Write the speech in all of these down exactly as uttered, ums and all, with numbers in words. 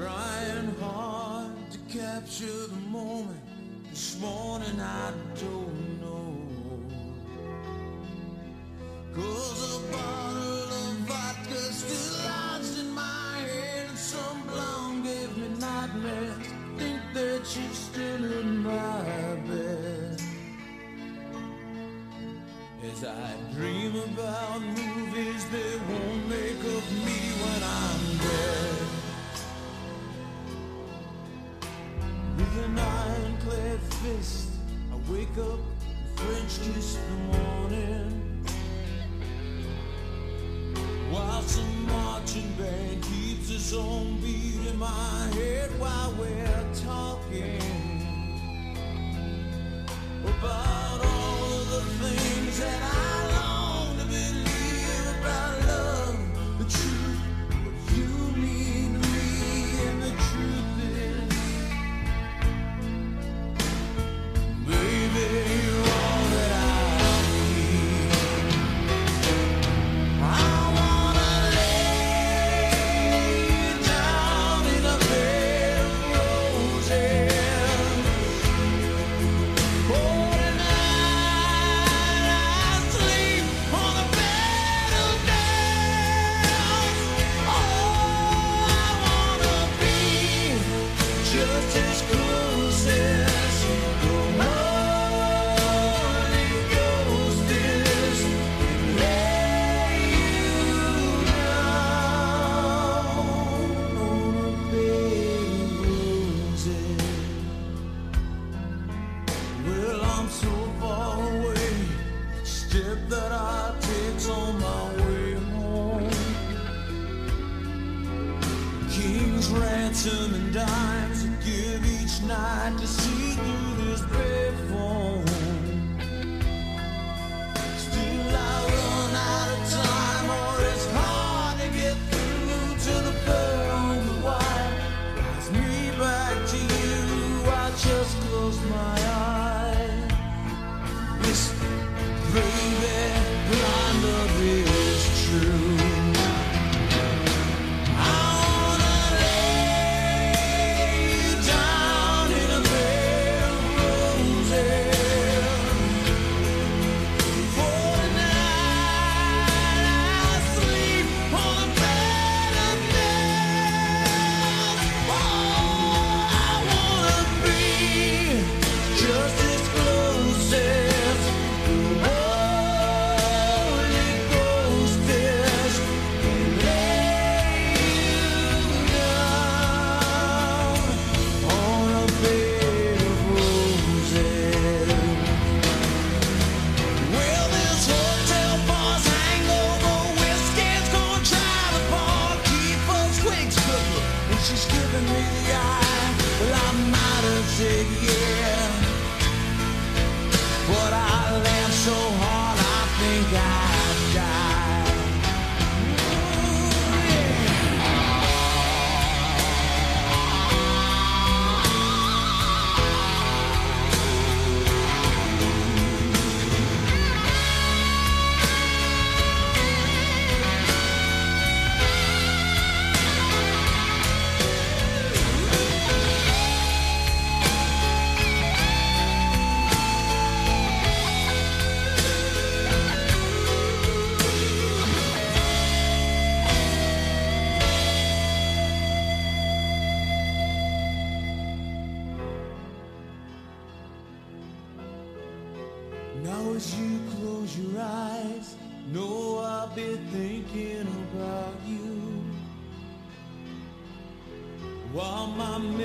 trying hard to capture the moment. This morning I don't know, 'cause a bottle of vodka still lodged in my head, and some blonde gave me nightmares. Think that she's still in my bed as I dream about movies they won't make of me when I'm dead. With an ironclad fist, I wake up and French kiss the morning, while some marching band keeps its own beat in my head while we're talking about all of the things that I long to believe about love, the truth, what you mean to me, and the truth is, baby, you're all that I need. I wanna lay down in a bed of roses. Oh, and dimes I give each night to see through this brave phone. Still I run out of time, or it's hard to get through to the pearl of the wire. Drives me back to you, I just close my eyes. Listen, baby, blind love is true.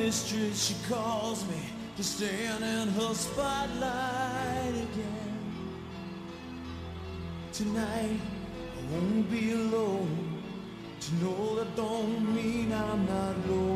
Mistress, she calls me to stand in her spotlight again. Tonight I won't be alone. To know that don't mean I'm not alone.